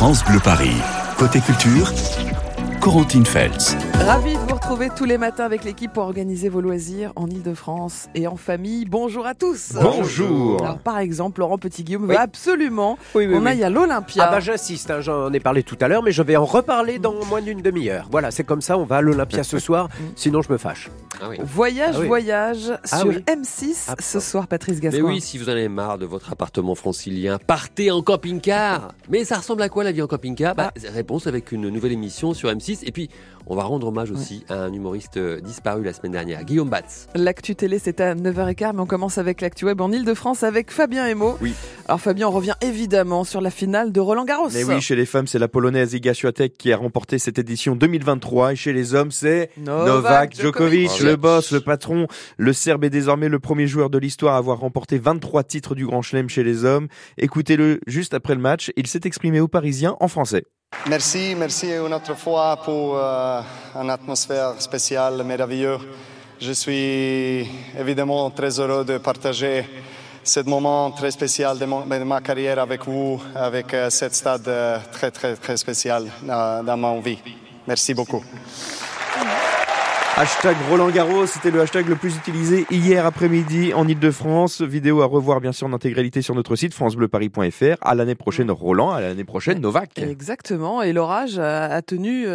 France Bleu Paris. Côté Culture, Corentine Feltz. Ravi de vous retrouver tous les matins avec l'équipe pour organiser vos loisirs en Île-de-France et en famille. Bonjour à tous. Bonjour. Alors, par exemple, Laurent Petit-Guillaume va absolument aille à l'Olympia. Ah bah j'insiste, hein, j'en ai parlé tout à l'heure, mais je vais en reparler dans moins d'une demi-heure. Voilà, c'est comme ça, on va à l'Olympia ce soir, sinon je me fâche. Ah oui. Voyage sur M6 ce soir, Patrice Gascoin. Mais oui, si vous en avez marre de votre appartement francilien, partez en camping-car. Mais ça ressemble à quoi la vie en camping-car ? Réponse avec une nouvelle émission sur M6. Et puis, on va rendre hommage aussi à un humoriste disparu la semaine dernière, Guillaume Bats. L'actu télé, c'est à 9h15, mais on commence avec l'actu web en Ile-de-France avec Fabien Hémo. Oui. Alors Fabien, on revient évidemment sur la finale de Roland Garros. Mais oui, chez les femmes, c'est la Polonaise Iga Świątek qui a remporté cette édition 2023. Et chez les hommes, c'est Novak Djokovic, le boss, le patron. Le Serbe est désormais le premier joueur de l'histoire à avoir remporté 23 titres du Grand Chelem chez les hommes. Écoutez-le juste après le match. Il s'est exprimé aux Parisiens en français. Merci une autre fois pour une atmosphère spéciale, merveilleuse. Je suis évidemment très heureux de partager ce moment très spécial de ma carrière avec vous, avec cette stade très très très spécial dans ma vie. Merci beaucoup. Hashtag Roland Garros, c'était le hashtag le plus utilisé hier après-midi en Ile-de-France. Vidéo à revoir bien sûr en intégralité sur notre site francebleuparis.fr. À l'année prochaine Roland, à l'année prochaine Novak. Exactement, et l'orage a tenu,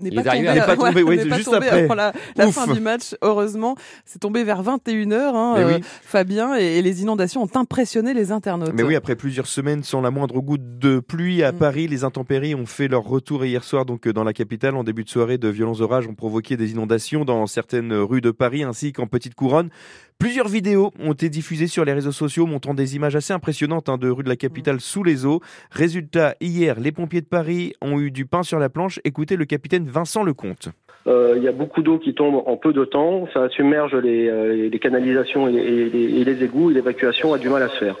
n'est pas tombé avant la fin du match, heureusement. C'est tombé vers 21h, Fabien, et les inondations ont impressionné les internautes. Mais oui, après plusieurs semaines sans la moindre goutte de pluie à Paris, les intempéries ont fait leur retour hier soir donc dans la capitale. En début de soirée, de violents orages ont provoqué des inondations dans certaines rues de Paris ainsi qu'en Petite Couronne. Plusieurs vidéos ont été diffusées sur les réseaux sociaux montrant des images assez impressionnantes de rues de la capitale sous les eaux. Résultat, hier, les pompiers de Paris ont eu du pain sur la planche. Écoutez le capitaine Vincent Lecomte. Il y a beaucoup d'eau qui tombe en peu de temps. Ça submerge les canalisations et les égouts, et l'évacuation a du mal à se faire.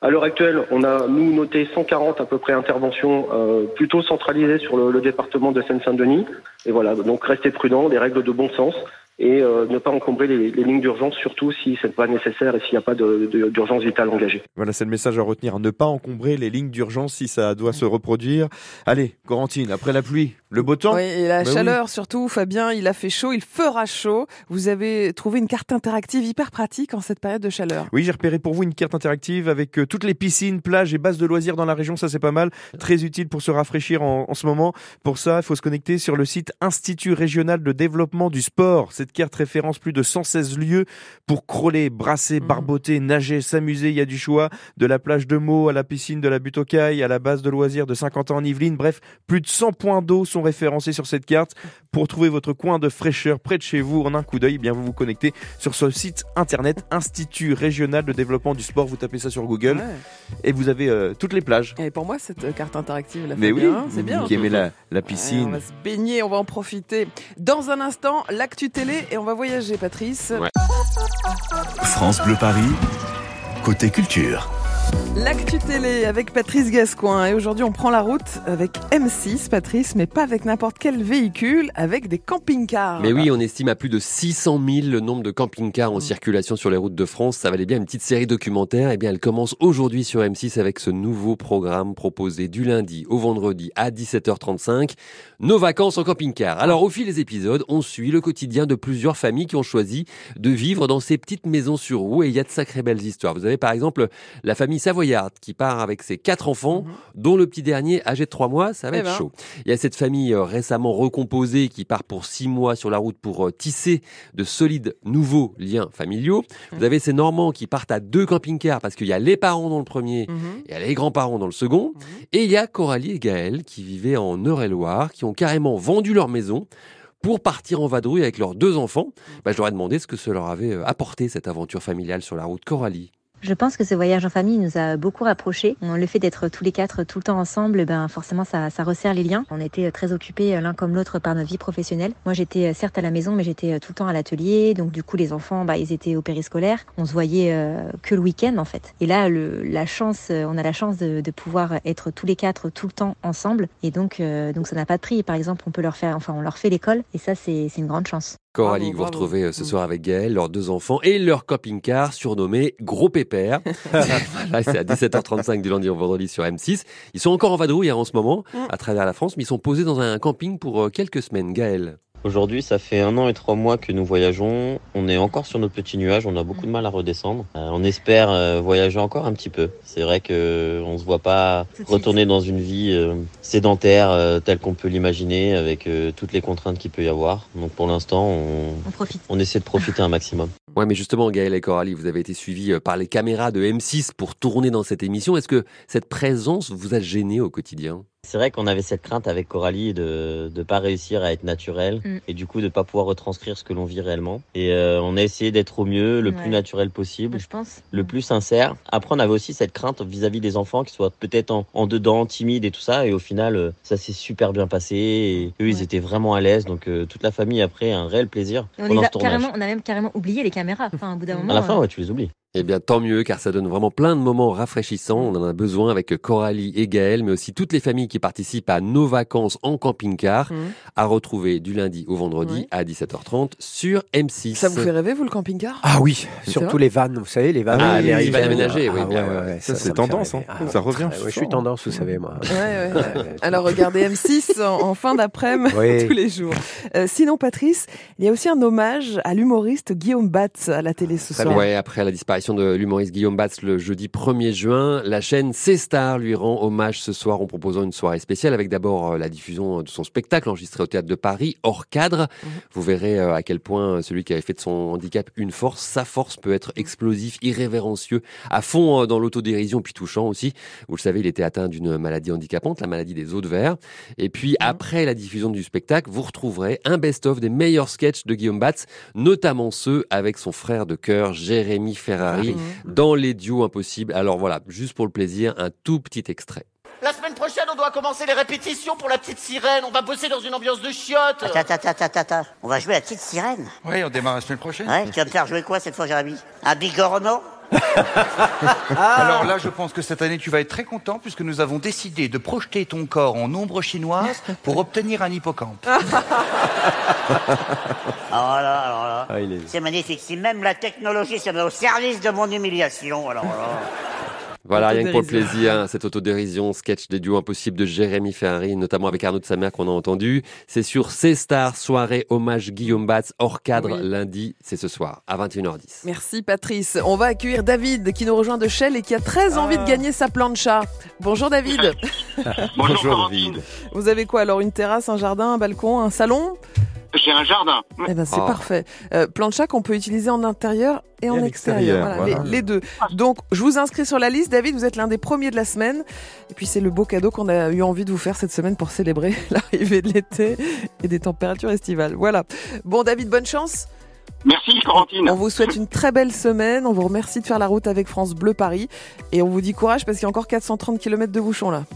À l'heure actuelle, on a, nous, noté 140 à peu près interventions plutôt centralisées sur le département de Seine-Saint-Denis. Et voilà, donc restez prudents, des règles de bon sens et ne pas encombrer les lignes d'urgence, surtout si ce n'est pas nécessaire et s'il n'y a pas d'urgence vitale engagée. Voilà, c'est le message à retenir, ne pas encombrer les lignes d'urgence si ça doit se reproduire. Allez, Corentine, après la pluie, le beau temps. Oui, et la chaleur surtout, Fabien, il a fait chaud, il fera chaud. Vous avez trouvé une carte interactive hyper pratique en cette période de chaleur. Oui, j'ai repéré pour vous une carte interactive avec toutes les piscines, plages et bases de loisirs dans la région, ça c'est pas mal. Très utile pour se rafraîchir en ce moment. Pour ça, il faut se connecter sur le site Institut Régional de Développement du Sport. Cette carte référence plus de 116 lieux pour crawler, brasser, barboter, nager, s'amuser. Il y a du choix, de la plage de Meaux à la piscine de la Butte aux Cailles, à la base de loisirs de Saint-Quentin-en-Yvelines. Bref, plus de 100 points d'eau sont référencés sur cette carte. Pour trouver votre coin de fraîcheur près de chez vous en un coup d'œil, eh bien vous vous connectez sur ce site internet Institut Régional de Développement du Sport. Vous tapez ça sur Google et vous avez toutes les plages. Et pour moi, cette carte interactive, la fait bien, c'est bien. Qui aimait la piscine. On va se baigner, on va en profiter. Dans un instant, l'actu télé. Et on va voyager, Patrice. Ouais. France Bleu Paris, Côté Culture. L'actu télé avec Patrice Gascoin. Et aujourd'hui, on prend la route avec M6, Patrice, mais pas avec n'importe quel véhicule, avec des camping-cars. Mais oui, on estime à plus de 600 000 le nombre de camping-cars en circulation sur les routes de France. Ça valait bien une petite série documentaire. Eh bien, elle commence aujourd'hui sur M6 avec ce nouveau programme proposé du lundi au vendredi à 17h35. Nos vacances en camping-car. Alors, au fil des épisodes, on suit le quotidien de plusieurs familles qui ont choisi de vivre dans ces petites maisons sur roues. Et il y a de sacrées belles histoires. Vous avez par exemple la famille savoyarde qui part avec ses 4 enfants dont le petit dernier âgé de 3 mois, ça va être chaud. Il y a cette famille récemment recomposée qui part pour 6 mois sur la route pour tisser de solides nouveaux liens familiaux. Vous avez ces Normands qui partent à 2 camping-cars parce qu'il y a les parents dans le premier et il y a les grands-parents dans le second. Et il y a Coralie et Gaëlle qui vivaient en Eure-et-Loir, qui ont carrément vendu leur maison pour partir en vadrouille avec leurs 2 enfants. Je leur ai demandé ce que ça leur avait apporté cette aventure familiale sur la route. Coralie. Je pense que ce voyage en famille nous a beaucoup rapprochés. Le fait d'être tous les 4 tout le temps ensemble, forcément ça resserre les liens. On était très occupés l'un comme l'autre par notre vie professionnelle. Moi j'étais certes à la maison, mais j'étais tout le temps à l'atelier. Donc du coup les enfants, ils étaient au périscolaire. On se voyait que le week-end en fait. Et là on a la chance de pouvoir être tous les 4 tout le temps ensemble. Et donc ça n'a pas de prix. Par exemple on leur fait l'école et ça c'est une grande chance. Coralie, que vous retrouvez ce soir avec Gaël, leurs deux enfants et leur camping-car surnommé Gros Pépère. Voilà, c'est à 17h35 du lundi au vendredi sur M6. Ils sont encore en vadrouille en ce moment, à travers la France, mais ils sont posés dans un camping pour quelques semaines. Gaël. Aujourd'hui, ça fait 1 an et 3 mois que nous voyageons. On est encore sur nos petits nuages, on a beaucoup de mal à redescendre. On espère voyager encore un petit peu. C'est vrai qu'on ne se voit pas retourner dans une vie sédentaire telle qu'on peut l'imaginer avec toutes les contraintes qu'il peut y avoir. Donc pour l'instant, on profite. On essaie de profiter un maximum. Ouais, mais justement, Gaël et Coralie, vous avez été suivis par les caméras de M6 pour tourner dans cette émission. Est-ce que cette présence vous a gêné au quotidien ? C'est vrai qu'on avait cette crainte avec Coralie de ne pas réussir à être naturelle et du coup de ne pas pouvoir retranscrire ce que l'on vit réellement. Et on a essayé d'être au mieux, le plus naturel possible, je pense. Le plus sincère. Après, on avait aussi cette crainte vis-à-vis des enfants qui soient peut-être en dedans, timides et tout ça. Et au final, ça s'est super bien passé. Et eux, ils étaient vraiment à l'aise. Donc toute la famille, après, un réel plaisir. On a même carrément oublié les caméras. Enfin, au bout d'un moment, à la fin, tu les oublies. Eh bien, tant mieux, car ça donne vraiment plein de moments rafraîchissants. On en a besoin avec Coralie et Gaël, mais aussi toutes les familles qui participent à nos vacances en camping-car, à retrouver du lundi au vendredi à 17h30 sur M6. Ça vous fait rêver, vous, le camping-car ? Ah oui, surtout les vannes, vous savez, les vannes. Ah, les vannes aménagées, oui. Ça, c'est tendance, hein. Ça revient. Je suis tendance, vous savez, moi. Alors, regardez M6 en fin d'après-midi, tous les jours. Sinon, Patrice, il y a aussi un hommage à l'humoriste Guillaume Bats à la télé ce soir. Oui, après la disparition de l'humoriste Guillaume Bats le jeudi 1er juin, la chaîne C-Star lui rend hommage ce soir en proposant une soirée spéciale avec d'abord la diffusion de son spectacle enregistré au Théâtre de Paris, hors cadre. Vous verrez à quel point celui qui avait fait de son handicap une force, sa force peut être explosif, irrévérencieux, à fond dans l'autodérision, puis touchant aussi. Vous le savez, il était atteint d'une maladie handicapante, la maladie des os de verre. Et puis après la diffusion du spectacle, vous retrouverez un best-of des meilleurs sketchs de Guillaume Bats, notamment ceux avec son frère de cœur, Jérémy Ferrari. Dans les duos impossibles. Alors voilà, juste pour le plaisir, un tout petit extrait. La semaine prochaine, on doit commencer les répétitions pour la petite sirène. On va bosser dans une ambiance de chiottes. Attends. On va jouer la petite sirène. Oui, on démarre la semaine prochaine. Ouais, tu vas me faire jouer quoi cette fois, Jérémy ? Un bigorneau ? Alors là, je pense que cette année, tu vas être très content puisque nous avons décidé de projeter ton corps en ombre chinoise pour obtenir un hippocampe. Alors là. Ah, c'est magnifique. Si même la technologie se met au service de mon humiliation, alors. Voilà, rien que pour le plaisir, cette autodérision, sketch des duos impossibles de Jérémy Ferrari, notamment avec Arnaud de sa mère qu'on a entendu. C'est sur C-Star, soirée hommage Guillaume Bats, hors cadre, lundi, c'est ce soir, à 21h10. Merci Patrice. On va accueillir David qui nous rejoint de Chelles et qui a très envie de gagner sa plancha. Bonjour David. Bonjour David. Vous avez quoi alors ? Une terrasse, un jardin, un balcon, un salon ? J'ai un jardin. Eh ben, c'est parfait. Plancha qu'on peut utiliser en intérieur et en extérieur. Voilà. Les deux. Donc, je vous inscris sur la liste. David, vous êtes l'un des premiers de la semaine. Et puis, c'est le beau cadeau qu'on a eu envie de vous faire cette semaine pour célébrer l'arrivée de l'été et des températures estivales. Voilà. Bon, David, bonne chance. Merci, Corentine. On vous souhaite une très belle semaine. On vous remercie de faire la route avec France Bleu Paris. Et on vous dit courage parce qu'il y a encore 430 km de bouchons, là.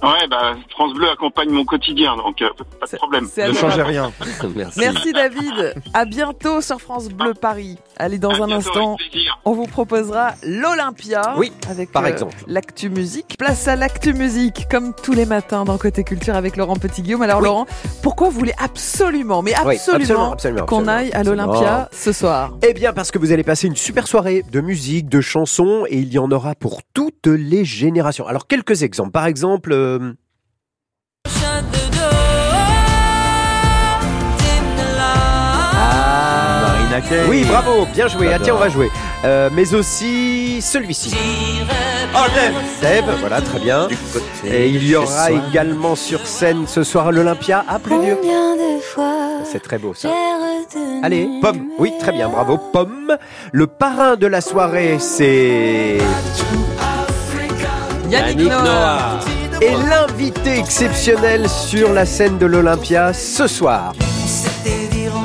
Ouais, France Bleu accompagne mon quotidien, donc pas de problème. Ne changez rien. Merci David. À bientôt sur France Bleu Paris. Allez, dans un instant, on vous proposera l'Olympia. Oui, avec par exemple l'actu musique. Place à l'actu musique, comme tous les matins dans Côté Culture avec Laurent Petit-Guillaume. Alors Laurent, pourquoi vous voulez absolument qu'on aille à l'Olympia ce soir ? Eh bien, parce que vous allez passer une super soirée de musique, de chansons, et il y en aura pour toutes les générations. Alors, quelques exemples. Par exemple... Marina Kaye. Oui, bravo, bien joué. Ah, tiens, on va jouer. Mais aussi celui-ci. Oh, Dave, voilà, très bien. Et il y aura également sur scène ce soir à l'Olympia à Plunieux. C'est très beau ça. Allez, Pomme. Oui, très bien, bravo, Pomme. Le parrain de la soirée, c'est Yannick Noah. Et l'invité exceptionnel sur la scène de l'Olympia ce soir.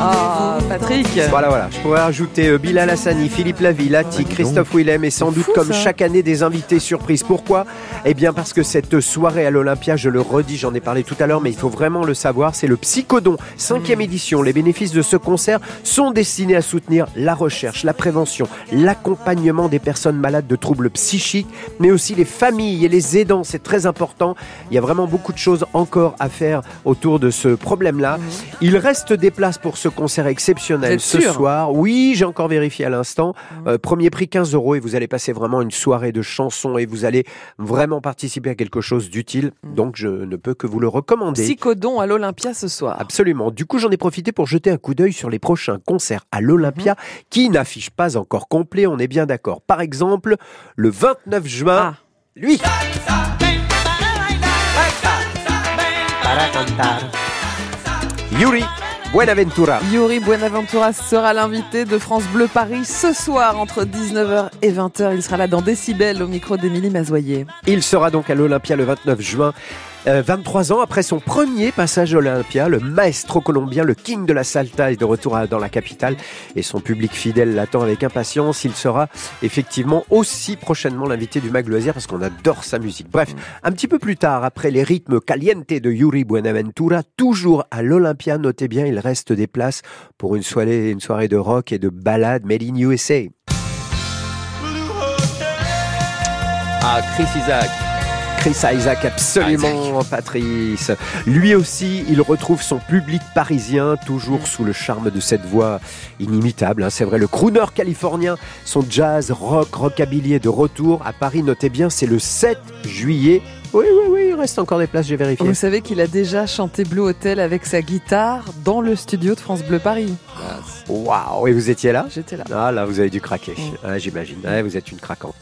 Ah, Patrick. Voilà, je pourrais rajouter Bilal Hassani, Philippe Lavillati, Christophe Willem et sans doute comme chaque année des invités surprises. Pourquoi ? Eh bien parce que cette soirée à l'Olympia, je le redis, j'en ai parlé tout à l'heure, mais il faut vraiment le savoir, c'est le Psychodon, 5e édition. Les bénéfices de ce concert sont destinés à soutenir la recherche, la prévention, l'accompagnement des personnes malades de troubles psychiques, mais aussi les familles et les aidants, c'est très important. Il y a vraiment beaucoup de choses encore à faire autour de ce problème-là. Il reste des places pour ce concert exceptionnel ce soir. Oui, j'ai encore vérifié à l'instant. Premier prix 15 € et vous allez passer vraiment une soirée de chansons et vous allez vraiment participer à quelque chose d'utile. Donc je ne peux que vous le recommander. Psychodon à l'Olympia ce soir. Absolument. Du coup, j'en ai profité pour jeter un coup d'œil sur les prochains concerts à l'Olympia qui n'affichent pas encore complet, on est bien d'accord. Par exemple, le 29 juin, lui. Yuri Buenaventura. Yuri Buenaventura sera l'invité de France Bleu Paris ce soir entre 19h et 20h. Il sera là dans Décibel au micro d'Émilie Mazoyer. Il sera donc à l'Olympia le 29 juin. 23 ans après son premier passage à l'Olympia, le maestro colombien, le king de la salsa est de retour dans la capitale et son public fidèle l'attend avec impatience. Il sera effectivement aussi prochainement l'invité du Mag Loisir parce qu'on adore sa musique. Bref, un petit peu plus tard, après les rythmes caliente de Yuri Buenaventura, toujours à l'Olympia, notez bien, il reste des places pour une soirée de rock et de ballade made in USA. Ah, Chris Isaac, absolument, Isaac. Patrice. Lui aussi, il retrouve son public parisien, toujours sous le charme de cette voix inimitable. Hein, c'est vrai, le crooner californien, son jazz, rock, rockabilly de retour à Paris. Notez bien, c'est le 7 juillet. Oui, il reste encore des places, j'ai vérifié. Vous savez qu'il a déjà chanté Blue Hotel avec sa guitare dans le studio de France Bleu Paris. Waouh, et vous étiez là ? J'étais là. Ah là, vous avez dû craquer, j'imagine. Ah, vous êtes une craquante.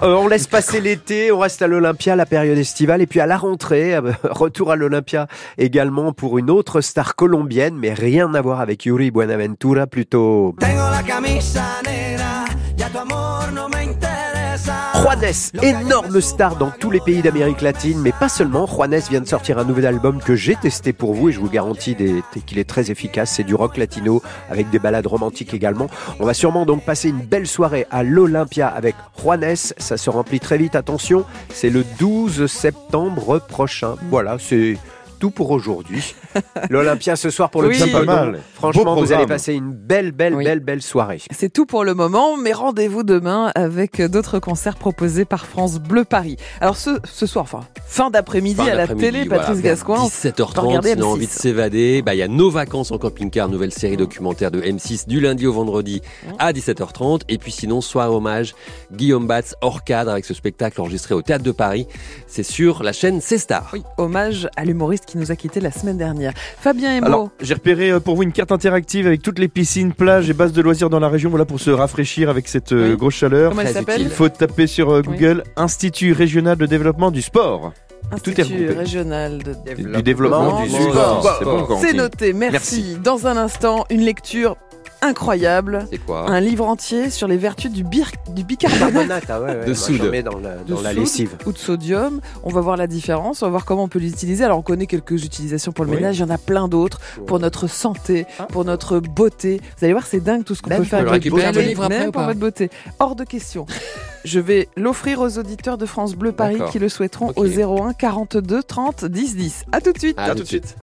On laisse passer l'été, on reste à l'Olympia, la période estivale, et puis à la rentrée, retour à l'Olympia également pour une autre star colombienne, mais rien à voir avec Yuri Buenaventura, plutôt... Juanes, énorme star dans tous les pays d'Amérique latine, mais pas seulement. Juanes vient de sortir un nouvel album que j'ai testé pour vous et je vous garantis qu'il est très efficace. C'est du rock latino avec des ballades romantiques également. On va sûrement donc passer une belle soirée à l'Olympia avec Juanes. Ça se remplit très vite, attention, c'est le 12 septembre prochain. Voilà, c'est... tout pour aujourd'hui. L'Olympia ce soir pour le petit pas mal. Franchement, vous allez passer une belle soirée. C'est tout pour le moment, mais rendez-vous demain avec d'autres concerts proposés par France Bleu Paris. Alors ce soir, enfin, fin d'après-midi, à la télé, Patrice Gascoin. 17h30, on a envie de s'évader. Bah, il y a Nos Vacances en camping-car, nouvelle série documentaire de M6 du lundi au vendredi à 17h30. Et puis sinon, soir hommage, Guillaume Bats hors cadre avec ce spectacle enregistré au Théâtre de Paris. C'est sur la chaîne C-Star. Oui, hommage à l'humoriste qui nous a quittés la semaine dernière. Fabien Hémo. Alors, j'ai repéré pour vous une carte interactive avec toutes les piscines, plages et bases de loisirs dans la région. Voilà, pour se rafraîchir avec cette grosse chaleur. Comment elle s'appelle ? Il faut taper sur Google Institut Régional de Développement du Sport. Institut Régional de Développement du Sport. C'est bon, c'est noté, merci. Dans un instant, une lecture incroyable. C'est quoi ? Un livre entier sur les vertus du bicarbonate de soude. Dans la lessive. Ou de sodium. On va voir la différence, on va voir comment on peut l'utiliser. Alors on connaît quelques utilisations pour le ménage, il y en a plein d'autres pour notre santé, pour notre beauté. Vous allez voir, c'est dingue tout ce qu'on peut faire avec le livre même pour votre beauté. Hors de question. Je vais l'offrir aux auditeurs de France Bleu Paris qui le souhaiteront au 01 42 30 10 10. À tout de suite.